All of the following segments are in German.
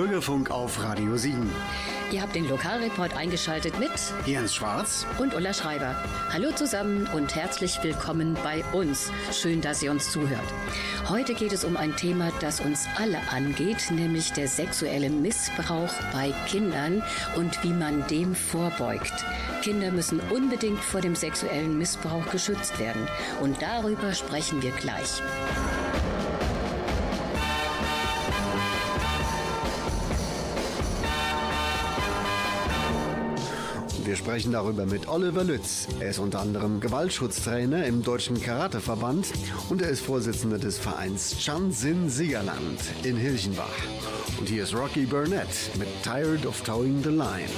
Bürgerfunk auf Radio Siegen. Ihr habt den Lokalreport eingeschaltet mit Jens Schwarz und Ulla Schreiber. Hallo zusammen und herzlich willkommen bei uns. Schön, dass ihr uns zuhört. Heute geht es um ein Thema, das uns alle angeht, nämlich der sexuelle Missbrauch bei Kindern und wie man dem vorbeugt. Kinder müssen unbedingt vor dem sexuellen Missbrauch geschützt werden. Und darüber sprechen wir gleich. Wir sprechen darüber mit Oliver Lütz. Er ist unter anderem Gewaltschutztrainer im Deutschen Karateverband und er ist Vorsitzender des Vereins Zanshin-Siegerland in Hilchenbach. Und hier ist Rocky Burnett mit Tired of Towing the Line.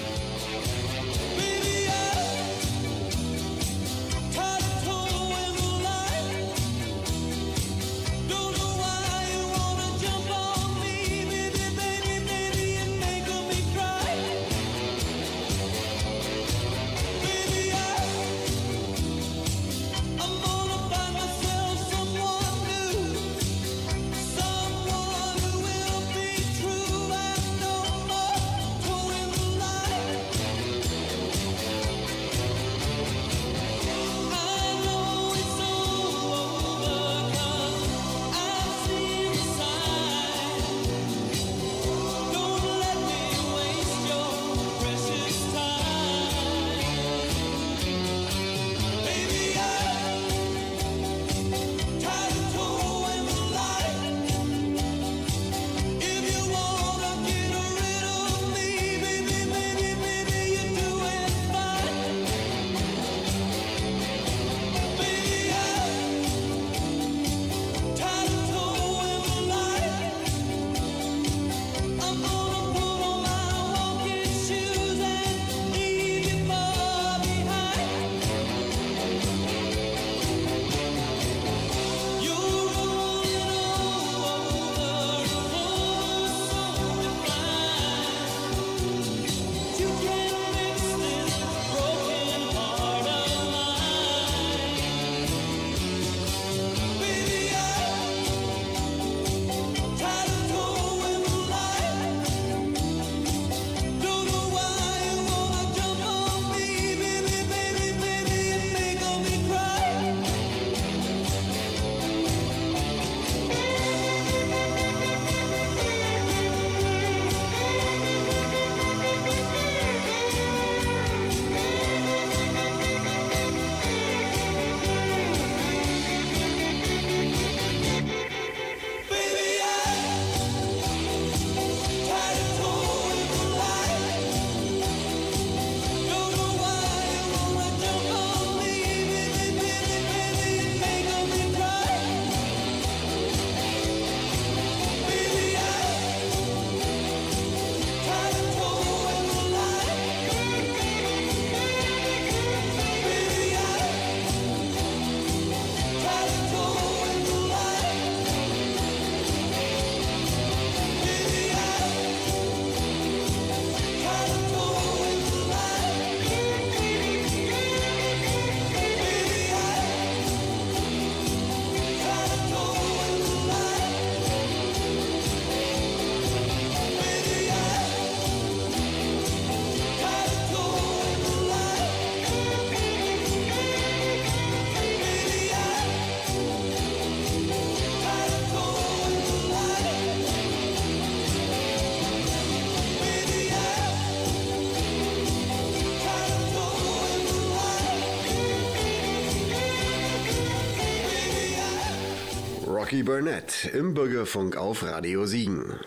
Rocky Burnett im Bürgerfunk auf Radio Siegen.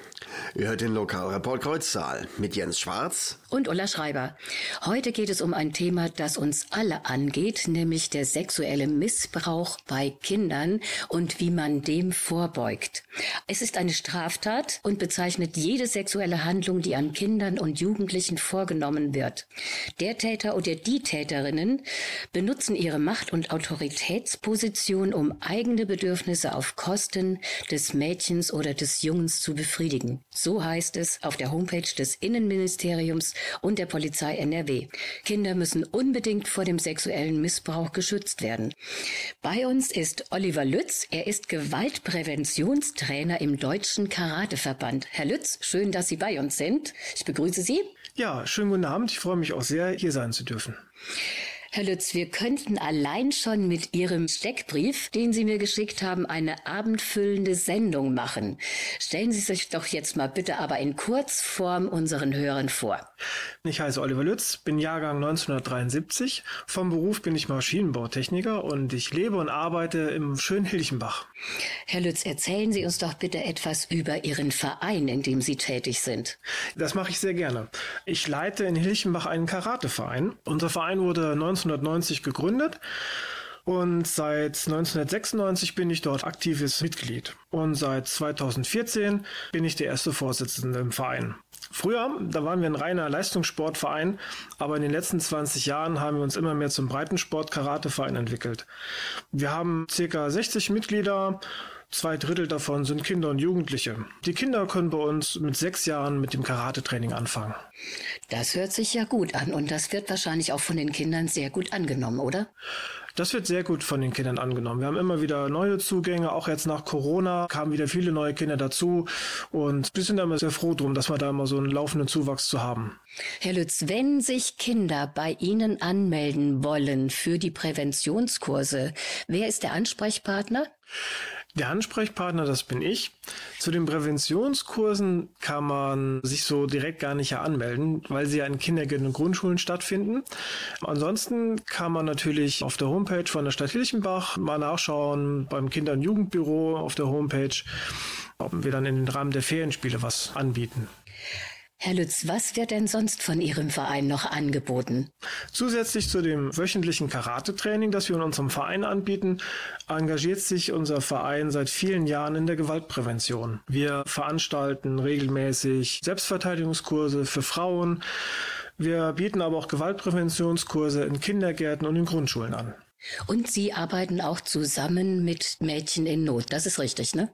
Ihr hört den Lokalreport Kreuztal mit Jens Schwarz und Ulla Schreiber. Heute geht es um ein Thema, das uns alle angeht, nämlich der sexuelle Missbrauch bei Kindern und wie man dem vorbeugt. Es ist eine Straftat und bezeichnet jede sexuelle Handlung, die an Kindern und Jugendlichen vorgenommen wird. Der Täter oder die Täterinnen benutzen ihre Macht- und Autoritätsposition, um eigene Bedürfnisse auf Kosten des Mädchens oder des Jungens zu befriedigen. So heißt es auf der Homepage des Innenministeriums und der Polizei NRW. Kinder müssen unbedingt vor dem sexuellen Missbrauch geschützt werden. Bei uns ist Oliver Lütz. Er ist Gewaltpräventionstrainer im Deutschen Karateverband. Herr Lütz, schön, dass Sie bei uns sind. Ich begrüße Sie. Ja, schönen guten Abend. Ich freue mich auch sehr, hier sein zu dürfen. Herr Lütz, wir könnten allein schon mit Ihrem Steckbrief, den Sie mir geschickt haben, eine abendfüllende Sendung machen. Stellen Sie sich doch jetzt mal bitte aber in Kurzform unseren Hörern vor. Ich heiße Oliver Lütz, bin Jahrgang 1973. Vom Beruf bin ich Maschinenbautechniker und ich lebe und arbeite im schönen Hilchenbach. Herr Lütz, erzählen Sie uns doch bitte etwas über Ihren Verein, in dem Sie tätig sind. Das mache ich sehr gerne. Ich leite in Hilchenbach einen Karateverein. Unser Verein wurde 1990 gegründet und seit 1996 bin ich dort aktives Mitglied und seit 2014 bin ich der erste Vorsitzende im Verein. Früher, da waren wir ein reiner Leistungssportverein, aber in den letzten 20 Jahren haben wir uns immer mehr zum Breitensport-Karateverein entwickelt. Wir haben ca. 60 Mitglieder, 2 Drittel davon sind Kinder und Jugendliche. Die Kinder können bei uns mit 6 Jahren mit dem Karate-Training anfangen. Das hört sich ja gut an und das wird wahrscheinlich auch von den Kindern sehr gut angenommen, oder? Das wird sehr gut von den Kindern angenommen. Wir haben immer wieder neue Zugänge, auch jetzt nach Corona kamen wieder viele neue Kinder dazu und wir sind da immer sehr froh drum, dass wir da immer so einen laufenden Zuwachs zu haben. Herr Lütz, wenn sich Kinder bei Ihnen anmelden wollen für die Präventionskurse, wer ist der Ansprechpartner? Der Ansprechpartner, das bin ich. Zu den Präventionskursen kann man sich so direkt gar nicht anmelden, weil sie ja in Kindergärten und Grundschulen stattfinden. Ansonsten kann man natürlich auf der Homepage von der Stadt Hilchenbach mal nachschauen, beim Kinder- und Jugendbüro auf der Homepage, ob wir dann in den Rahmen der Ferienspiele was anbieten. Herr Lütz, was wird denn sonst von Ihrem Verein noch angeboten? Zusätzlich zu dem wöchentlichen Karate-Training, das wir in unserem Verein anbieten, engagiert sich unser Verein seit vielen Jahren in der Gewaltprävention. Wir veranstalten regelmäßig Selbstverteidigungskurse für Frauen. Wir bieten aber auch Gewaltpräventionskurse in Kindergärten und in Grundschulen an. Und Sie arbeiten auch zusammen mit Mädchen in Not. Das ist richtig, ne?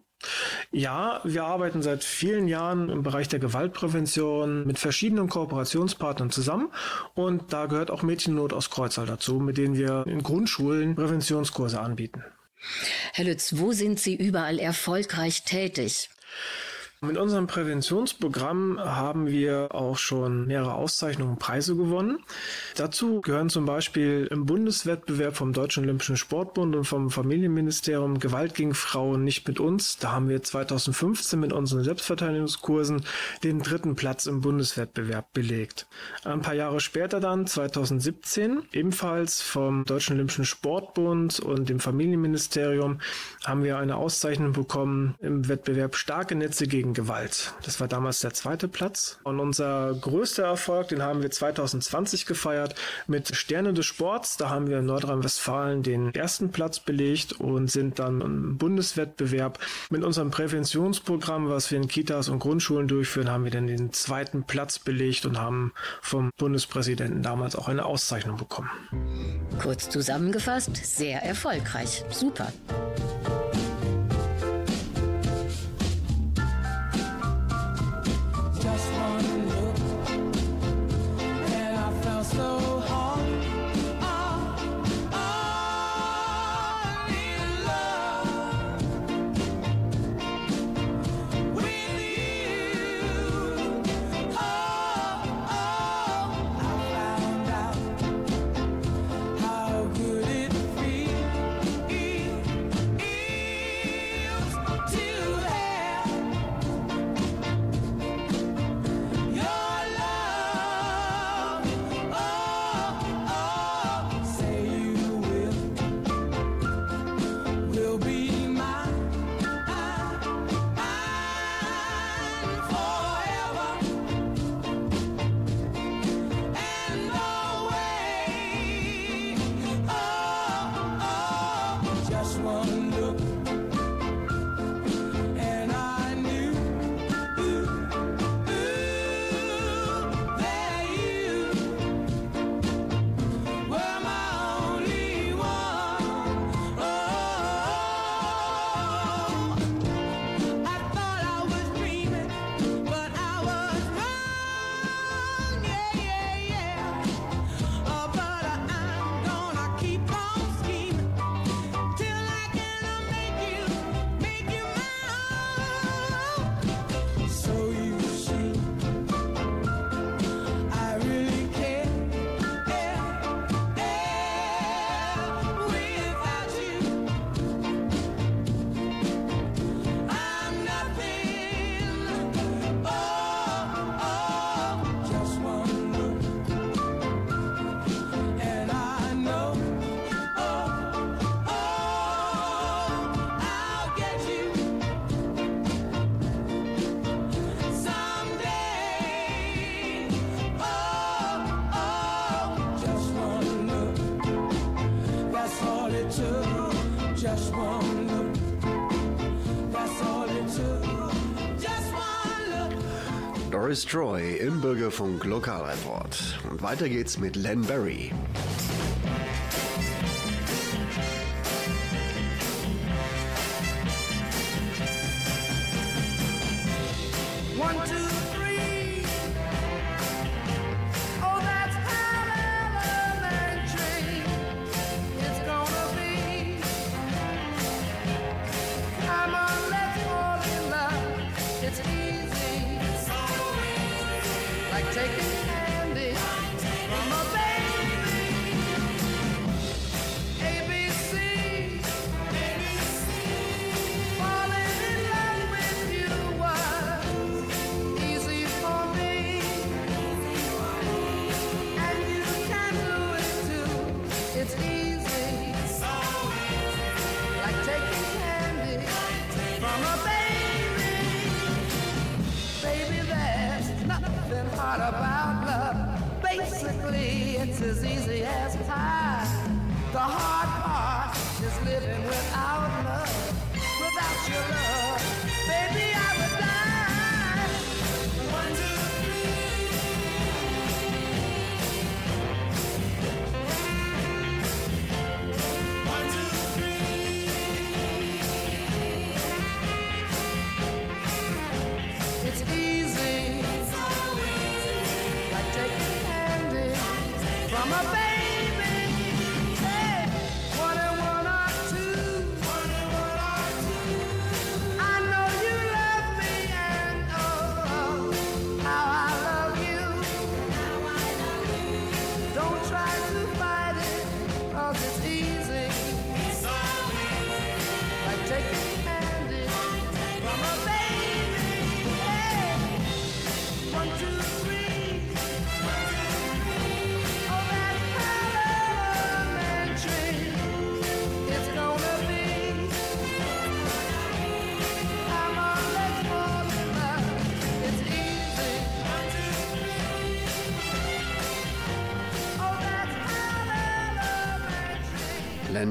Ja, wir arbeiten seit vielen Jahren im Bereich der Gewaltprävention mit verschiedenen Kooperationspartnern zusammen und da gehört auch Mädchen in Not aus Kreuztal dazu, mit denen wir in Grundschulen Präventionskurse anbieten. Herr Lütz, wo sind Sie überall erfolgreich tätig? Mit unserem Präventionsprogramm haben wir auch schon mehrere Auszeichnungen und Preise gewonnen. Dazu gehören zum Beispiel im Bundeswettbewerb vom Deutschen Olympischen Sportbund und vom Familienministerium Gewalt gegen Frauen nicht mit uns. Da haben wir 2015 mit unseren Selbstverteidigungskursen den 3. Platz im Bundeswettbewerb belegt. Ein paar Jahre später dann, 2017, ebenfalls vom Deutschen Olympischen Sportbund und dem Familienministerium haben wir eine Auszeichnung bekommen im Wettbewerb Starke Netze gegen Gewalt. Das war damals der 2. Platz. Und unser größter Erfolg, den haben wir 2020 gefeiert mit Sterne des Sports. Da haben wir in Nordrhein-Westfalen den 1. Platz belegt und sind dann im Bundeswettbewerb mit unserem Präventionsprogramm, was wir in Kitas und Grundschulen durchführen, haben wir dann den 2. Platz belegt und haben vom Bundespräsidenten damals auch eine Auszeichnung bekommen. Kurz zusammengefasst, sehr erfolgreich. Super. Doris Troy im Bürgerfunk Lokalreport. Und weiter geht's mit Len Barry.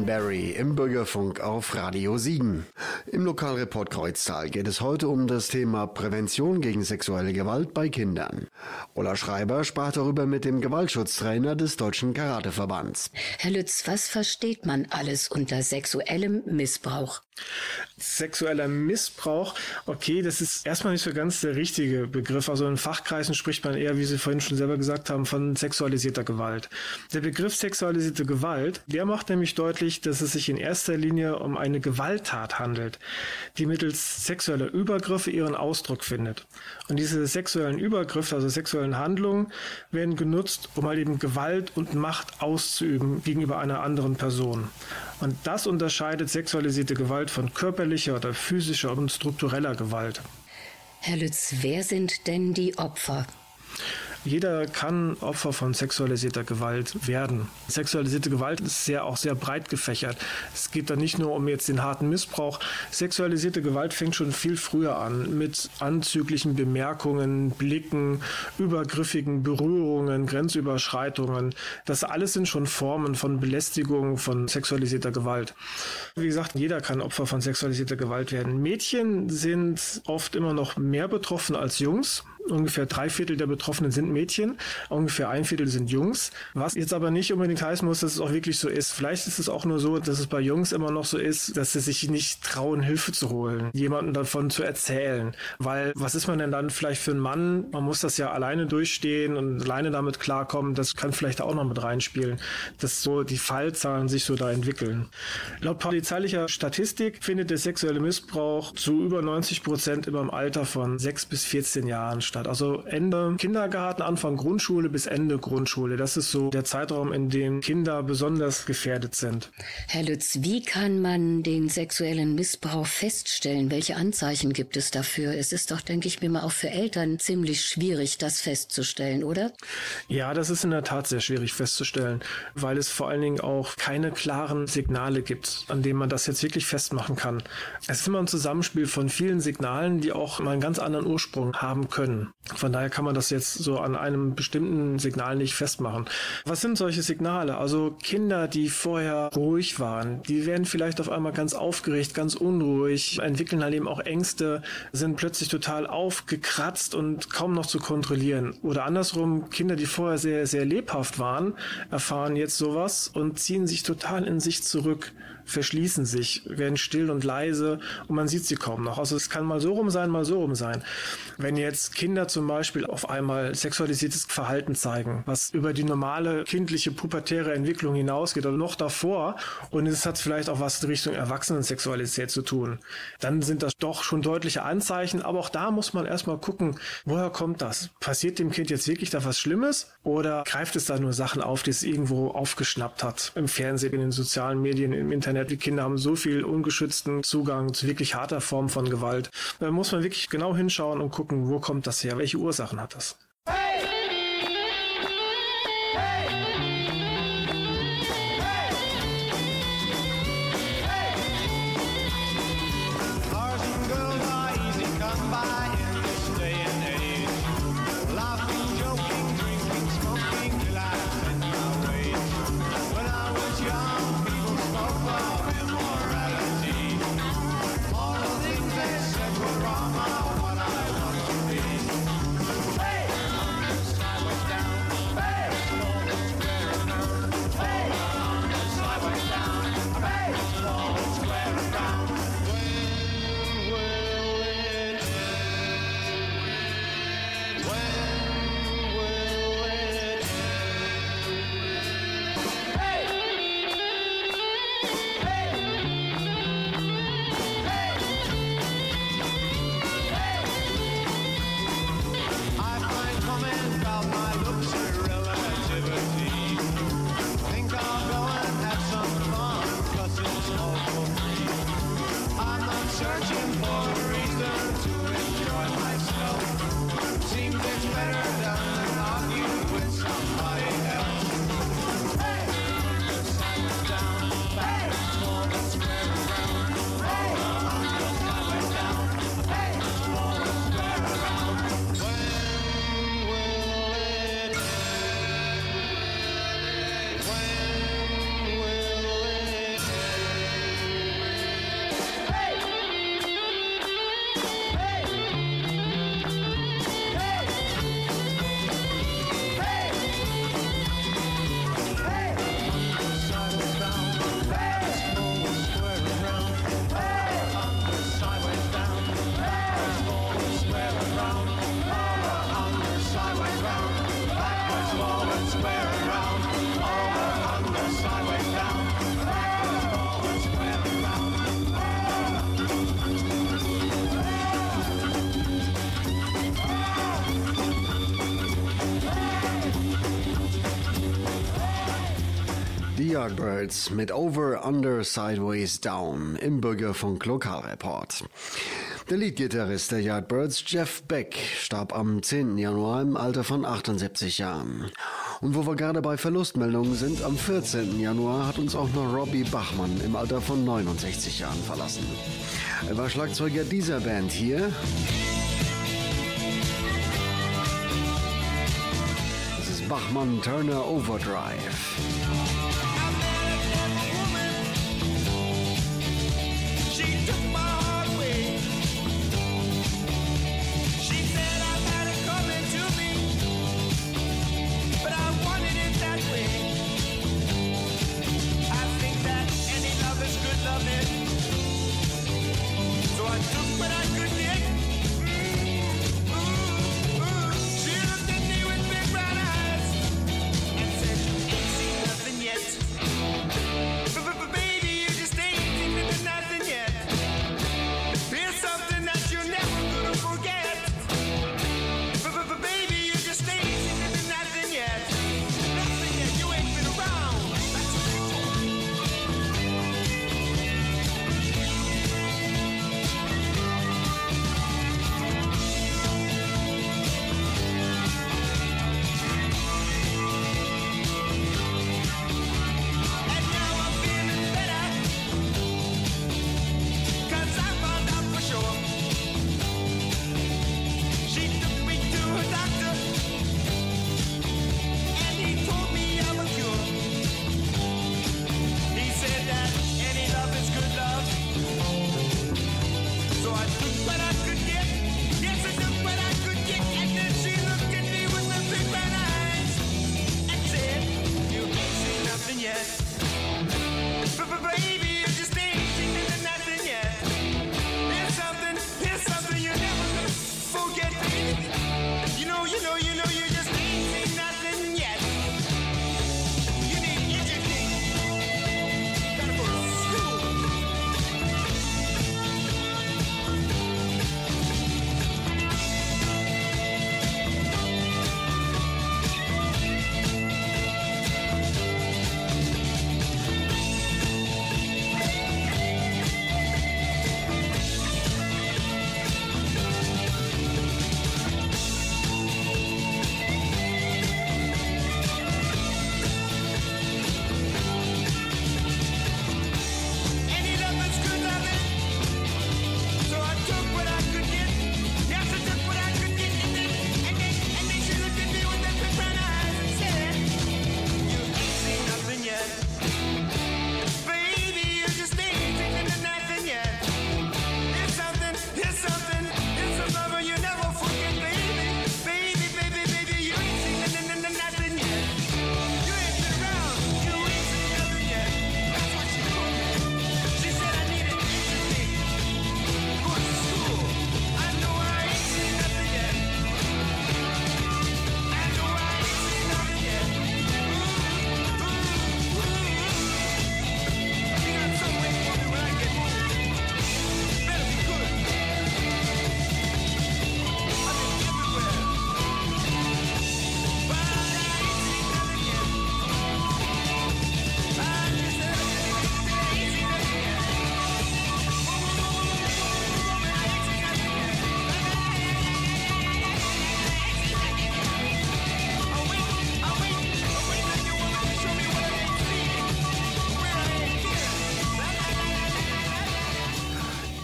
Barry im Bürgerfunk auf Radio Siegen. Im Lokalreport Kreuztal geht es heute um das Thema Prävention gegen sexuelle Gewalt bei Kindern. Ulla Schreiber sprach darüber mit dem Gewaltschutztrainer des Deutschen Karateverbands. Herr Lütz, was versteht man alles unter sexuellem Missbrauch? Sexueller Missbrauch, okay, das ist erstmal nicht so ganz der richtige Begriff. Also in Fachkreisen spricht man eher, wie Sie vorhin schon selber gesagt haben, von sexualisierter Gewalt. Der Begriff sexualisierte Gewalt, der macht nämlich deutlich, dass es sich in erster Linie um eine Gewalttat handelt, die mittels sexueller Übergriffe ihren Ausdruck findet. Und diese sexuellen Übergriffe, also sexuellen Handlungen, werden genutzt, um halt eben Gewalt und Macht auszuüben gegenüber einer anderen Person. Und das unterscheidet sexualisierte Gewalt von körperlicher oder physischer und struktureller Gewalt. Herr Lütz, wer sind denn die Opfer? Jeder kann Opfer von sexualisierter Gewalt werden. Sexualisierte Gewalt ist auch sehr breit gefächert. Es geht da nicht nur um jetzt den harten Missbrauch. Sexualisierte Gewalt fängt schon viel früher an, mit anzüglichen Bemerkungen, Blicken, übergriffigen Berührungen, Grenzüberschreitungen. Das alles sind schon Formen von Belästigung, von sexualisierter Gewalt. Wie gesagt, jeder kann Opfer von sexualisierter Gewalt werden. Mädchen sind oft immer noch mehr betroffen als Jungs. Ungefähr 3/4 der Betroffenen sind Mädchen, ungefähr 1/4 sind Jungs. Was jetzt aber nicht unbedingt heißen muss, dass es auch wirklich so ist. Vielleicht ist es auch nur so, dass es bei Jungs immer noch so ist, dass sie sich nicht trauen, Hilfe zu holen, jemanden davon zu erzählen. Weil was ist man denn dann vielleicht für einen Mann? Man muss das ja alleine durchstehen und alleine damit klarkommen. Das kann vielleicht auch noch mit reinspielen, dass so die Fallzahlen sich so da entwickeln. Laut polizeilicher Statistik findet der sexuelle Missbrauch zu über 90% immer im Alter von 6 bis 14 Jahren statt. Also Ende Kindergarten, Anfang Grundschule bis Ende Grundschule. Das ist so der Zeitraum, in dem Kinder besonders gefährdet sind. Herr Lütz, wie kann man den sexuellen Missbrauch feststellen? Welche Anzeichen gibt es dafür? Es ist doch, denke ich mir mal, auch für Eltern ziemlich schwierig, das festzustellen, oder? Ja, das ist in der Tat sehr schwierig festzustellen, weil es vor allen Dingen auch keine klaren Signale gibt, an denen man das jetzt wirklich festmachen kann. Es ist immer ein Zusammenspiel von vielen Signalen, die auch mal einen ganz anderen Ursprung haben können. können. Von daher kann man das jetzt so an einem bestimmten Signal nicht festmachen. Was sind solche Signale? Also Kinder, die vorher ruhig waren, die werden vielleicht auf einmal ganz aufgeregt, ganz unruhig, entwickeln halt eben auch Ängste, sind plötzlich total aufgekratzt und kaum noch zu kontrollieren. Oder andersrum, Kinder, die vorher sehr, sehr lebhaft waren, erfahren jetzt sowas und ziehen sich total in sich zurück, verschließen sich, werden still und leise und man sieht sie kaum noch. Also es kann mal so rum sein, mal so rum sein. Wenn jetzt Kinder zum Beispiel auf einmal sexualisiertes Verhalten zeigen, was über die normale kindliche pubertäre Entwicklung hinausgeht oder noch davor und es hat vielleicht auch was in Richtung Erwachsenensexualität zu tun, dann sind das doch schon deutliche Anzeichen, aber auch da muss man erstmal gucken, woher kommt das? Passiert dem Kind jetzt wirklich da was Schlimmes oder greift es da nur Sachen auf, die es irgendwo aufgeschnappt hat? Im Fernsehen, in den sozialen Medien, im Internet, die Kinder haben so viel ungeschützten Zugang zu wirklich harter Form von Gewalt. Da muss man wirklich genau hinschauen und gucken, wo kommt das her, welche Ursachen hat das? Hey! Yardbirds mit Over, Under, Sideways, Down im Bürgerfunk Lokalreport. Der Leadgitarrist der Yardbirds, Jeff Beck, starb am 10. Januar im Alter von 78 Jahren. Und wo wir gerade bei Verlustmeldungen sind, am 14. Januar hat uns auch noch Robbie Bachman im Alter von 69 Jahren verlassen. Er war Schlagzeuger dieser Band hier. Das ist Bachman-Turner Overdrive. Yes.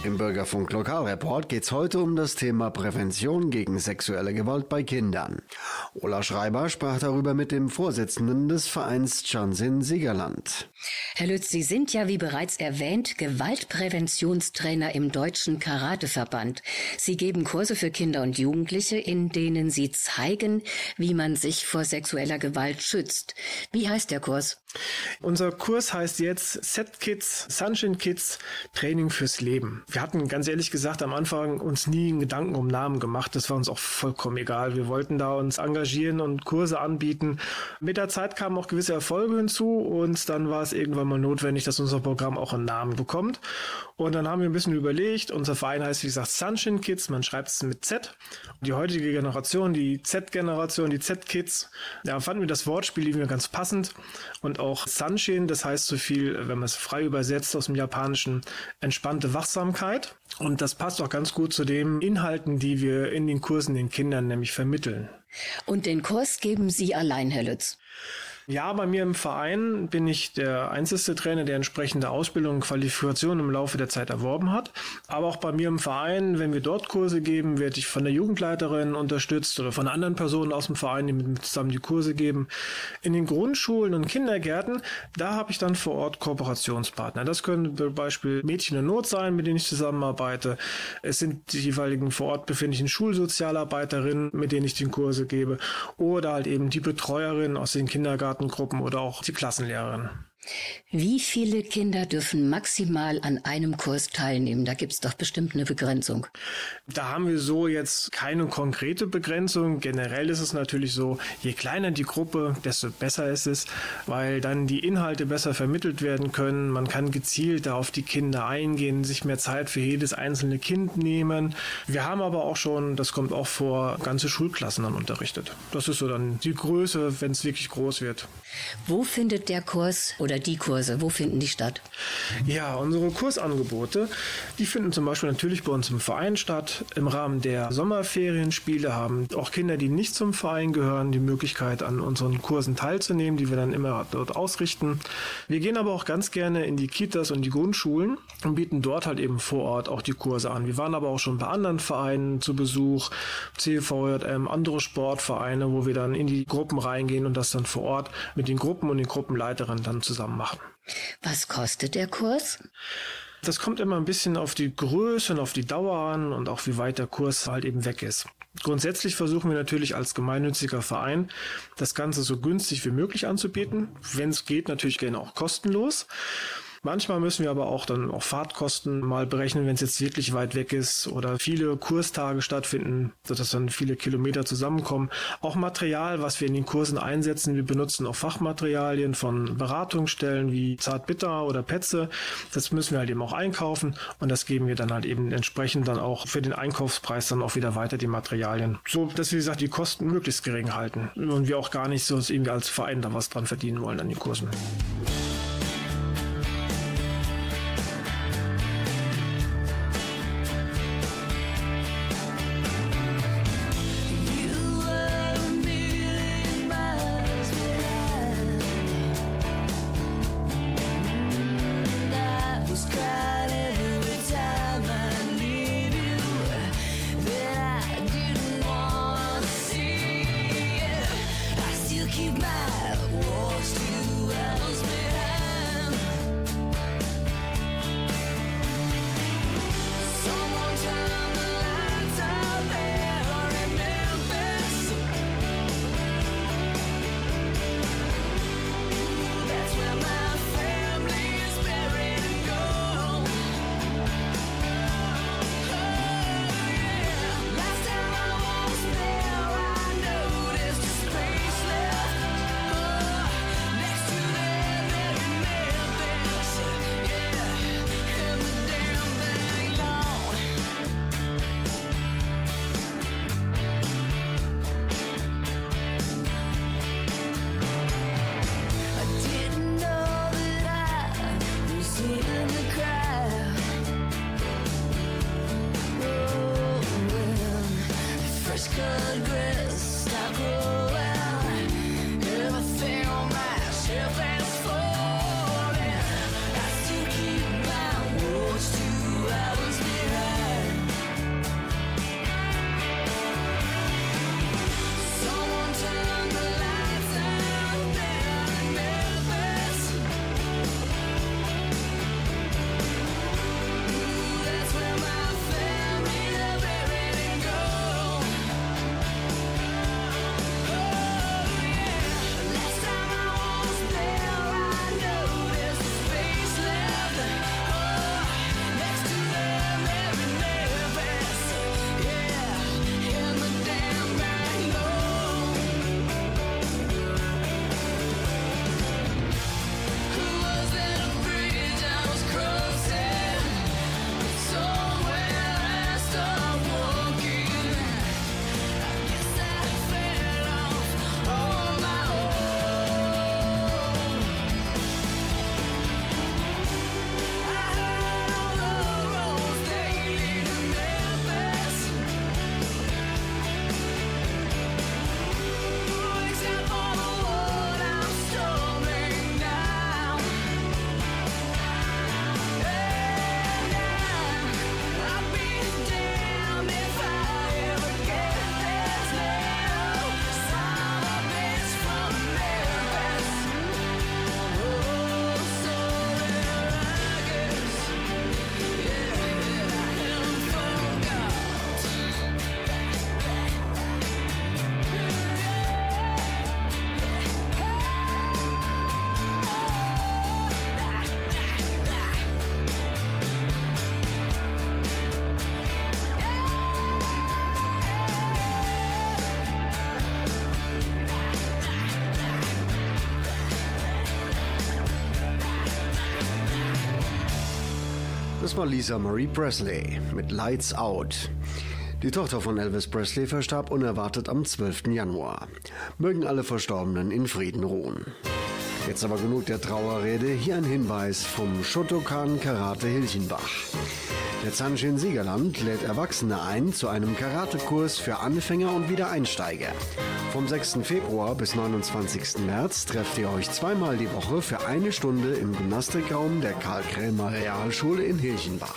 Im Bürgerfunk Lokalreport geht's heute um das Thema Prävention gegen sexuelle Gewalt bei Kindern. Ulla Schreiber sprach darüber mit dem Vorsitzenden des Vereins Zanshin-Siegerland. Herr Lütz, Sie sind ja, wie bereits erwähnt, Gewaltpräventionstrainer im Deutschen Karateverband. Sie geben Kurse für Kinder und Jugendliche, in denen Sie zeigen, wie man sich vor sexueller Gewalt schützt. Wie heißt der Kurs? Unser Kurs heißt jetzt Set Kids, Sunshine Kids, Training fürs Leben. Wir hatten ganz ehrlich gesagt am Anfang uns nie einen Gedanken um Namen gemacht. Das war uns auch vollkommen egal. Wir wollten da uns engagieren und Kurse anbieten. Mit der Zeit kamen auch gewisse Erfolge hinzu und dann war es irgendwann mal notwendig, dass unser Programm auch einen Namen bekommt. Und dann haben wir ein bisschen überlegt. Unser Verein heißt, wie gesagt, Sunshine Kids. Man schreibt es mit Z. Die heutige Generation, die Z-Generation, die Z-Kids, da fanden wir das Wortspiel irgendwie ganz passend. Und auch Sunshine, das heißt so viel, wenn man es frei übersetzt aus dem Japanischen, entspannte Wachsamkeit. Und das passt auch ganz gut zu den Inhalten, die wir in den Kursen den Kindern nämlich vermitteln. Und den Kurs geben Sie allein, Herr Lütz? Ja, bei mir im Verein bin ich der einzige Trainer, der entsprechende Ausbildung und Qualifikation im Laufe der Zeit erworben hat. Aber auch bei mir im Verein, wenn wir dort Kurse geben, werde ich von der Jugendleiterin unterstützt oder von anderen Personen aus dem Verein, die mit mir zusammen die Kurse geben. In den Grundschulen und Kindergärten, da habe ich dann vor Ort Kooperationspartner. Das können zum Beispiel Mädchen in Not sein, mit denen ich zusammenarbeite. Es sind die jeweiligen vor Ort befindlichen Schulsozialarbeiterinnen, mit denen ich den Kurse gebe. Oder halt eben die Betreuerin aus den Kindergarten. Gruppen oder auch die Klassenlehrerin. Wie viele Kinder dürfen maximal an einem Kurs teilnehmen? Da gibt es doch bestimmt eine Begrenzung. Da haben wir so jetzt keine konkrete Begrenzung. Generell ist es natürlich so, je kleiner die Gruppe, desto besser ist es, weil dann die Inhalte besser vermittelt werden können. Man kann gezielter auf die Kinder eingehen, sich mehr Zeit für jedes einzelne Kind nehmen. Wir haben aber auch schon, das kommt auch vor, ganze Schulklassen dann unterrichtet. Das ist so dann die Größe, wenn es wirklich groß wird. Wo findet der Kurs oder die Kurse, wo finden die statt? Ja, unsere Kursangebote, die finden zum Beispiel natürlich bei uns im Verein statt. Im Rahmen der Sommerferienspiele haben auch Kinder, die nicht zum Verein gehören, die Möglichkeit, an unseren Kursen teilzunehmen, die wir dann immer dort ausrichten. Wir gehen aber auch ganz gerne in die Kitas und die Grundschulen und bieten dort halt eben vor Ort auch die Kurse an. Wir waren aber auch schon bei anderen Vereinen zu Besuch, CVJM, andere Sportvereine, wo wir dann in die Gruppen reingehen und das dann vor Ort mit den Gruppen und den Gruppenleiterinnen dann zusammen machen. Was kostet der Kurs? Das kommt immer ein bisschen auf die Größe und auf die Dauer an und auch wie weit der Kurs halt eben weg ist. Grundsätzlich versuchen wir natürlich als gemeinnütziger Verein, das Ganze so günstig wie möglich anzubieten. Wenn es geht, natürlich gerne auch kostenlos. Manchmal müssen wir aber auch dann auch Fahrtkosten mal berechnen, wenn es jetzt wirklich weit weg ist oder viele Kurstage stattfinden, sodass dann viele Kilometer zusammenkommen. Auch Material, was wir in den Kursen einsetzen. Wir benutzen auch Fachmaterialien von Beratungsstellen wie Zartbitter oder Petze. Das müssen wir halt eben auch einkaufen und das geben wir dann halt eben entsprechend dann auch für den Einkaufspreis dann auch wieder weiter, die Materialien. So, dass wir, wie gesagt, die Kosten möglichst gering halten und wir auch gar nicht so irgendwie als Verein da was dran verdienen wollen an den Kursen. Keep my walls to Ellsbury. Das war Lisa Marie Presley mit Lights Out. Die Tochter von Elvis Presley verstarb unerwartet am 12. Januar. Mögen alle Verstorbenen in Frieden ruhen. Jetzt aber genug der Trauerrede. Hier ein Hinweis vom Shotokan Karate Hilchenbach. Der Zanshin-Siegerland lädt Erwachsene ein zu einem Karatekurs für Anfänger und Wiedereinsteiger. Vom 6. Februar bis 29. März trefft ihr euch zweimal die Woche für eine Stunde im Gymnastikraum der Karl-Krämer-Realschule in Hilchenbach.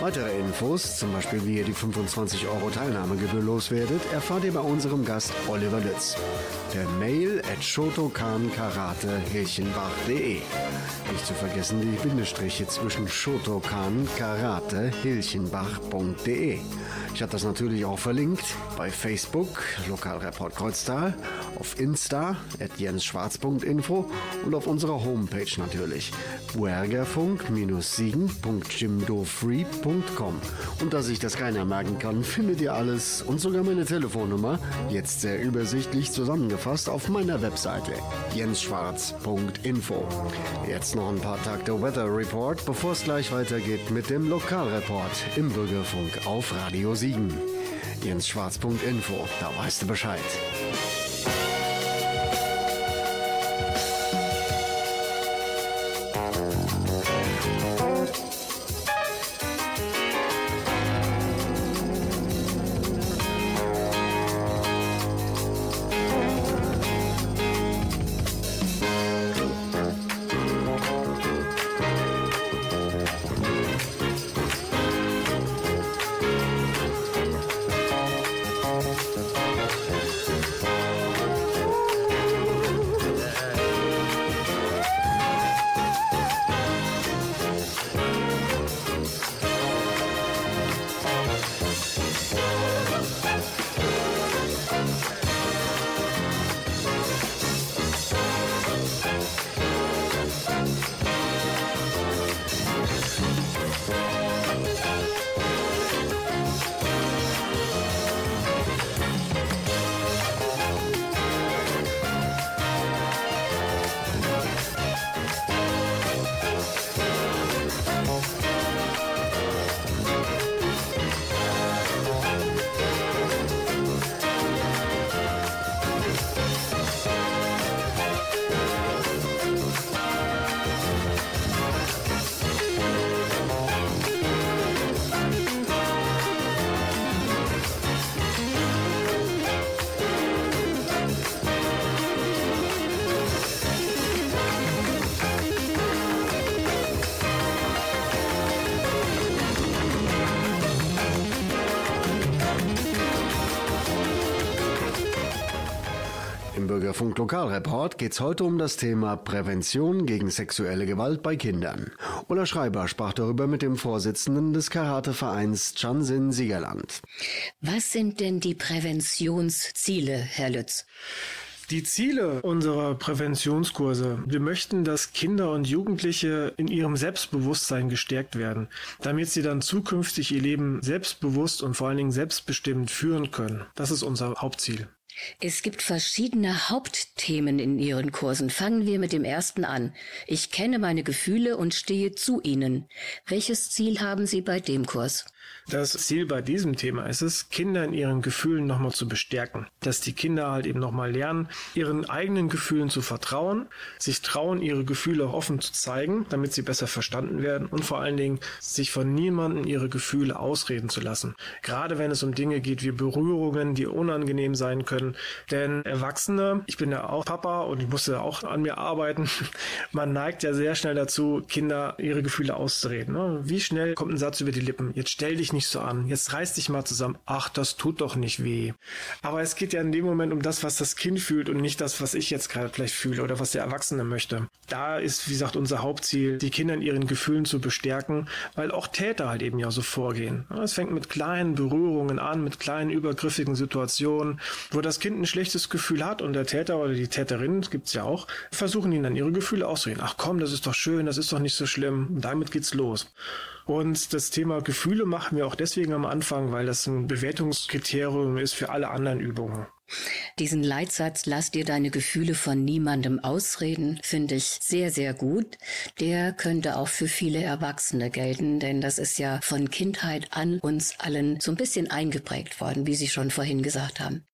Weitere Infos, zum Beispiel wie ihr die 25 € Teilnahmegebühr loswerdet, erfahrt ihr bei unserem Gast Oliver Lütz. Per Mail @shotokan-karate-hilchenbach.de. Nicht zu vergessen die Bindestriche zwischen shotokan-karate-hilchenbach.de. Ich habe das natürlich auch verlinkt bei Facebook, Lokalreport Kreuztal, auf Insta, @jensschwarz.info und auf unserer Homepage natürlich, buergerfunk-siegen.jimdofree.com. Und da sich das keiner merken kann, findet ihr alles und sogar meine Telefonnummer, jetzt sehr übersichtlich zusammengefasst, auf meiner Webseite, jensschwarz.info. Jetzt noch ein paar Takte Weather Report, bevor es gleich weitergeht mit dem Lokalreport im Bürgerfunk auf Radio Siegen. jensschwarz.info, da weißt du Bescheid. Bürgerfunk Lokalreport geht's heute um das Thema Prävention gegen sexuelle Gewalt bei Kindern. Ulla Schreiber sprach darüber mit dem Vorsitzenden des Karatevereins Zanshin-Siegerland. Was sind denn die Präventionsziele, Herr Lütz? Die Ziele unserer Präventionskurse. Wir möchten, dass Kinder und Jugendliche in ihrem Selbstbewusstsein gestärkt werden, damit sie dann zukünftig ihr Leben selbstbewusst und vor allen Dingen selbstbestimmt führen können. Das ist unser Hauptziel. Es gibt verschiedene Hauptthemen in Ihren Kursen. Fangen wir mit dem ersten an. Ich kenne meine Gefühle und stehe zu ihnen. Welches Ziel haben Sie bei dem Kurs? Das Ziel bei diesem Thema ist es, Kinder in ihren Gefühlen nochmal zu bestärken. Dass die Kinder halt eben nochmal lernen, ihren eigenen Gefühlen zu vertrauen, sich trauen, ihre Gefühle auch offen zu zeigen, damit sie besser verstanden werden und vor allen Dingen sich von niemandem ihre Gefühle ausreden zu lassen. Gerade wenn es um Dinge geht wie Berührungen, die unangenehm sein können. Denn Erwachsene, ich bin ja auch Papa und ich musste auch an mir arbeiten, man neigt ja sehr schnell dazu, Kinder ihre Gefühle auszureden. Ne? Wie schnell kommt ein Satz über die Lippen? Jetzt stell dich nicht so an, jetzt reiß dich mal zusammen, ach, das tut doch nicht weh. Aber es geht ja in dem Moment um das, was das Kind fühlt und nicht das, was ich jetzt gerade vielleicht fühle oder was der Erwachsene möchte. Da ist, wie gesagt, unser Hauptziel, die Kinder in ihren Gefühlen zu bestärken, weil auch Täter halt eben ja so vorgehen. Es fängt mit kleinen Berührungen an, mit kleinen übergriffigen Situationen, wo das Kind ein schlechtes Gefühl hat und der Täter oder die Täterin, das gibt's ja auch, versuchen ihnen dann ihre Gefühle auszureden. Ach komm, das ist doch schön, das ist doch nicht so schlimm. Und damit geht's los. Und das Thema Gefühle machen wir auch deswegen am Anfang, weil das ein Bewertungskriterium ist für alle anderen Übungen. Diesen Leitsatz, lass dir deine Gefühle von niemandem ausreden, finde ich sehr, sehr gut. Der könnte auch für viele Erwachsene gelten, denn das ist ja von Kindheit an uns allen so ein bisschen eingeprägt worden, wie Sie schon vorhin gesagt haben.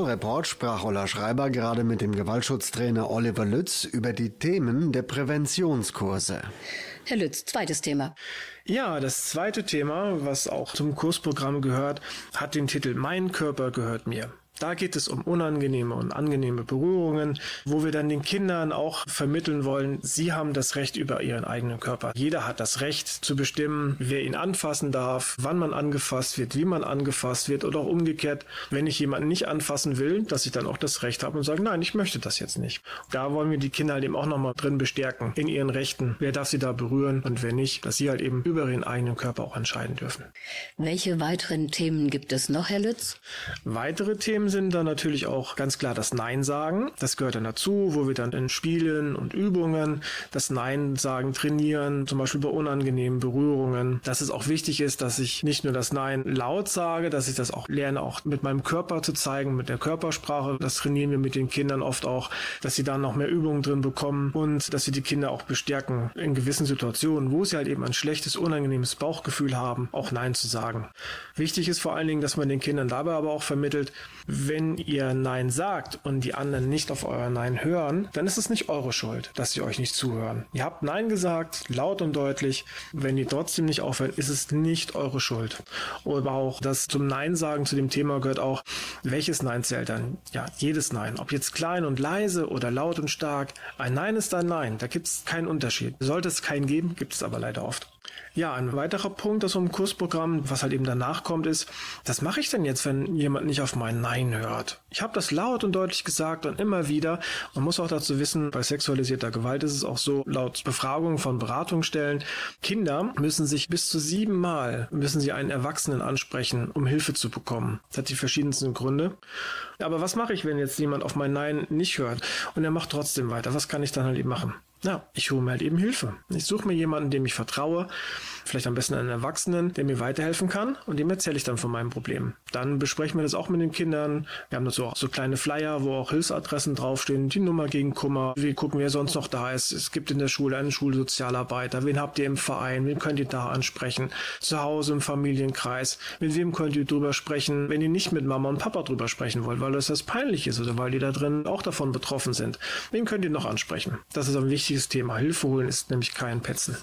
Report sprach Ulla Schreiber gerade mit dem Gewaltschutztrainer Oliver Lütz über die Themen der Präventionskurse. Herr Lütz, zweites Thema. Ja, das zweite Thema, was auch zum Kursprogramm gehört, hat den Titel Mein Körper gehört mir. Da geht es um unangenehme und angenehme Berührungen, wo wir dann den Kindern auch vermitteln wollen, sie haben das Recht über ihren eigenen Körper. Jeder hat das Recht zu bestimmen, wer ihn anfassen darf, wann man angefasst wird, wie man angefasst wird oder auch umgekehrt, wenn ich jemanden nicht anfassen will, dass ich dann auch das Recht habe und sage, nein, ich möchte das jetzt nicht. Da wollen wir die Kinder halt eben auch nochmal drin bestärken, in ihren Rechten. Wer darf sie da berühren und wer nicht, dass sie halt eben über ihren eigenen Körper auch entscheiden dürfen. Welche weiteren Themen gibt es noch, Herr Lütz? Weitere Themen Unsinn dann natürlich auch ganz klar das Nein sagen. Das gehört dann dazu, wo wir dann in Spielen und Übungen das Nein sagen trainieren, zum Beispiel bei unangenehmen Berührungen. Dass es auch wichtig ist, dass ich nicht nur das Nein laut sage, dass ich das auch lerne, auch mit meinem Körper zu zeigen, mit der Körpersprache. Das trainieren wir mit den Kindern oft auch, dass sie da noch mehr Übungen drin bekommen und dass wir die Kinder auch bestärken, in gewissen Situationen, wo sie halt eben ein schlechtes, unangenehmes Bauchgefühl haben, auch Nein zu sagen. Wichtig ist vor allen Dingen, dass man den Kindern dabei aber auch vermittelt, wenn ihr Nein sagt und die anderen nicht auf euer Nein hören, dann ist es nicht eure Schuld, dass sie euch nicht zuhören. Ihr habt Nein gesagt, laut und deutlich. Wenn die trotzdem nicht aufhören, ist es nicht eure Schuld. Aber auch das zum Nein sagen zu dem Thema gehört auch, welches Nein zählt dann? Ja, jedes Nein. Ob jetzt klein und leise oder laut und stark. Ein Nein ist ein Nein. Da gibt es keinen Unterschied. Sollte es keinen geben, gibt es aber leider oft. Ja, ein weiterer Punkt aus so einem Kursprogramm, was halt eben danach kommt, ist, was mache ich denn jetzt, wenn jemand nicht auf mein Nein hört? Ich habe das laut und deutlich gesagt und immer wieder. Man muss auch dazu wissen, bei sexualisierter Gewalt ist es auch so, laut Befragung von Beratungsstellen, Kinder müssen sich bis zu 7 Mal einen Erwachsenen ansprechen, um Hilfe zu bekommen. Das hat die verschiedensten Gründe. Aber was mache ich, wenn jetzt jemand auf mein Nein nicht hört und er macht trotzdem weiter? Was kann ich dann halt eben machen? Ja, ich hole mir halt eben Hilfe. Ich suche mir jemanden, dem ich vertraue, vielleicht am besten einen Erwachsenen, der mir weiterhelfen kann und dem erzähle ich dann von meinem Problem. Dann besprechen wir das auch mit den Kindern. Wir haben dazu auch so kleine Flyer, wo auch Hilfsadressen draufstehen, die Nummer gegen Kummer. Wir gucken, wer sonst noch da ist. Es gibt in der Schule einen Schulsozialarbeiter. Wen habt ihr im Verein? Wen könnt ihr da ansprechen? Zu Hause, im Familienkreis. Mit wem könnt ihr drüber sprechen, wenn ihr nicht mit Mama und Papa drüber sprechen wollt, weil das peinlich ist oder weil die da drin auch davon betroffen sind. Wen könnt ihr noch ansprechen? Das ist am wichtigsten. Dieses Thema Hilfe holen ist nämlich kein Petzen.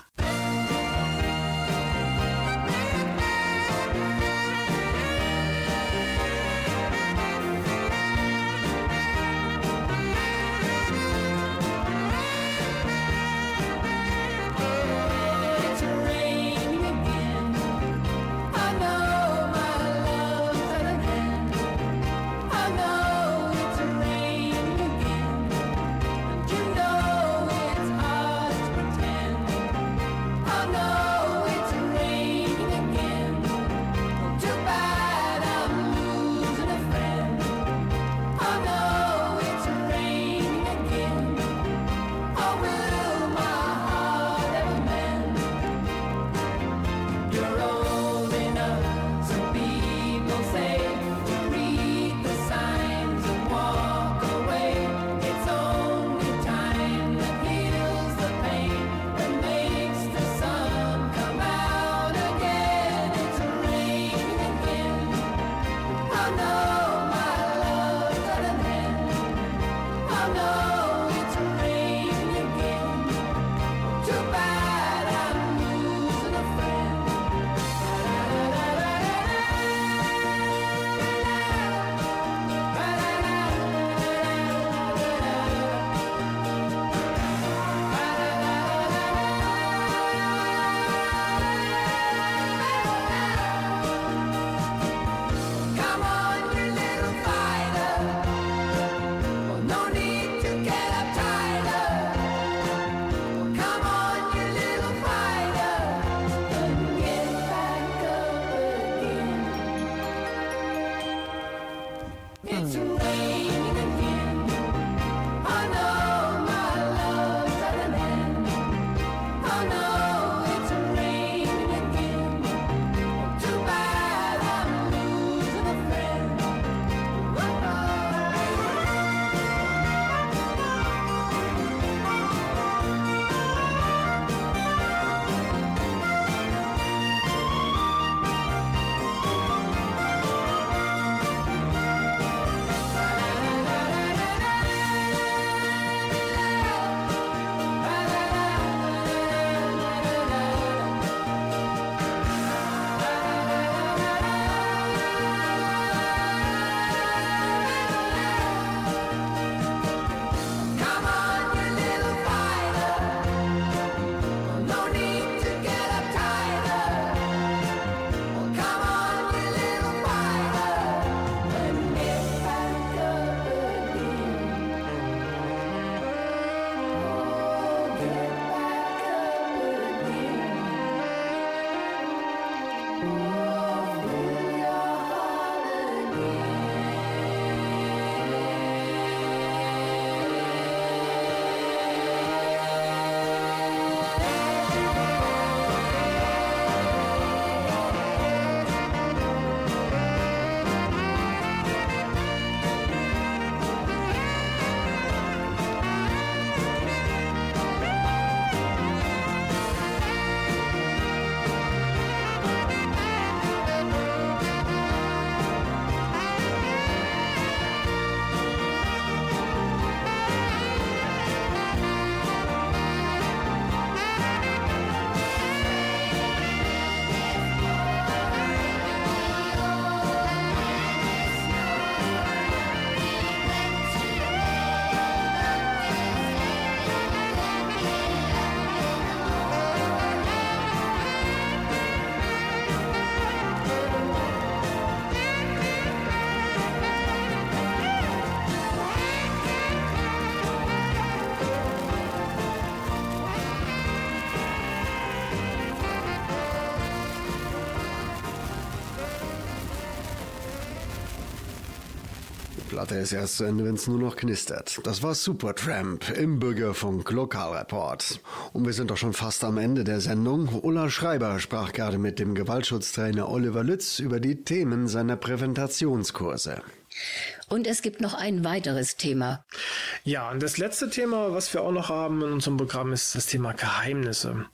Festplatte ist erst zu Ende, wenn es nur noch knistert. Das war Supertramp im Bürgerfunk Lokalreport. Und wir sind doch schon fast am Ende der Sendung. Ulla Schreiber sprach gerade mit dem Gewaltschutztrainer Oliver Lütz über die Themen seiner Präventationskurse. Und es gibt noch ein weiteres Thema. Ja, und das letzte Thema, was wir auch noch haben in unserem Programm, ist das Thema Geheimnisse.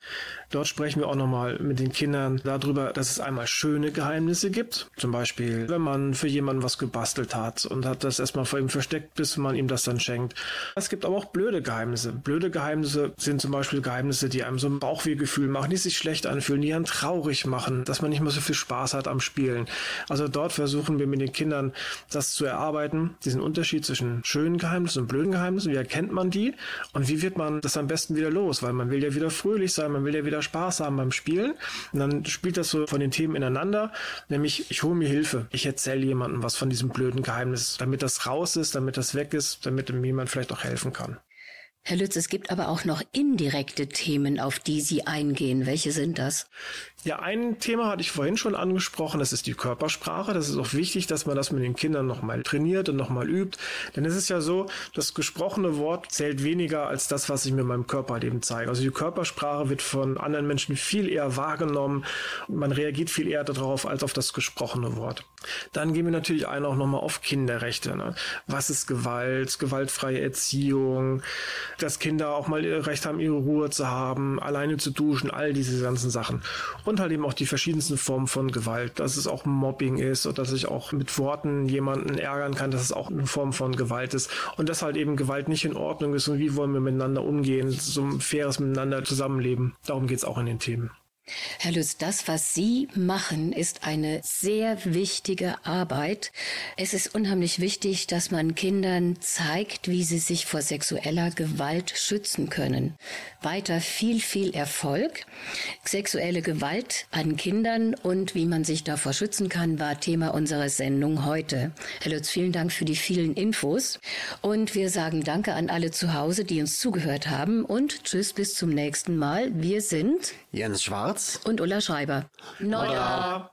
Dort sprechen wir auch nochmal mit den Kindern darüber, dass es einmal schöne Geheimnisse gibt. Zum Beispiel, wenn man für jemanden was gebastelt hat und hat das erstmal vor ihm versteckt, bis man ihm das dann schenkt. Es gibt aber auch blöde Geheimnisse. Blöde Geheimnisse sind zum Beispiel Geheimnisse, die einem so ein Bauchwehgefühl machen, die sich schlecht anfühlen, die einen traurig machen, dass man nicht mehr so viel Spaß hat am Spielen. Also dort versuchen wir mit den Kindern, das zu erarbeiten, diesen Unterschied zwischen schönen Geheimnissen und blöden Geheimnissen, wie erkennt man die und wie wird man das am besten wieder los, weil man will ja wieder fröhlich sein, man will ja wieder Spaß haben beim Spielen und dann spielt das so von den Themen ineinander, nämlich ich hole mir Hilfe, ich erzähle jemandem was von diesem blöden Geheimnis, damit das raus ist, damit das weg ist, damit ihm jemand vielleicht auch helfen kann. Herr Lütz, es gibt aber auch noch indirekte Themen, auf die Sie eingehen. Welche sind das? Ja, ein Thema hatte ich vorhin schon angesprochen, das ist die Körpersprache. Das ist auch wichtig, dass man das mit den Kindern nochmal trainiert und nochmal übt. Denn es ist ja so, das gesprochene Wort zählt weniger als das, was ich mit meinem Körper eben zeige. Also die Körpersprache wird von anderen Menschen viel eher wahrgenommen. Man reagiert viel eher darauf, als auf das gesprochene Wort. Dann gehen wir natürlich ein auch nochmal auf Kinderrechte. Ne? Was ist Gewalt, gewaltfreie Erziehung, dass Kinder auch mal Recht haben, ihre Ruhe zu haben, alleine zu duschen, all diese ganzen Sachen. Und halt eben auch die verschiedensten Formen von Gewalt, dass es auch Mobbing ist oder dass ich auch mit Worten jemanden ärgern kann, dass es auch eine Form von Gewalt ist und dass halt eben Gewalt nicht in Ordnung ist und wie wollen wir miteinander umgehen, so ein faires Miteinander zusammenleben. Darum geht es auch in den Themen. Herr Lütz, das, was Sie machen, ist eine sehr wichtige Arbeit. Es ist unheimlich wichtig, dass man Kindern zeigt, wie sie sich vor sexueller Gewalt schützen können. Weiter viel, viel Erfolg. Sexuelle Gewalt an Kindern und wie man sich davor schützen kann, war Thema unserer Sendung heute. Herr Lütz, vielen Dank für die vielen Infos. Und wir sagen Danke an alle zu Hause, die uns zugehört haben. Und tschüss, bis zum nächsten Mal. Wir sind Jens Schwarz und Ulla Schreiber. Nora.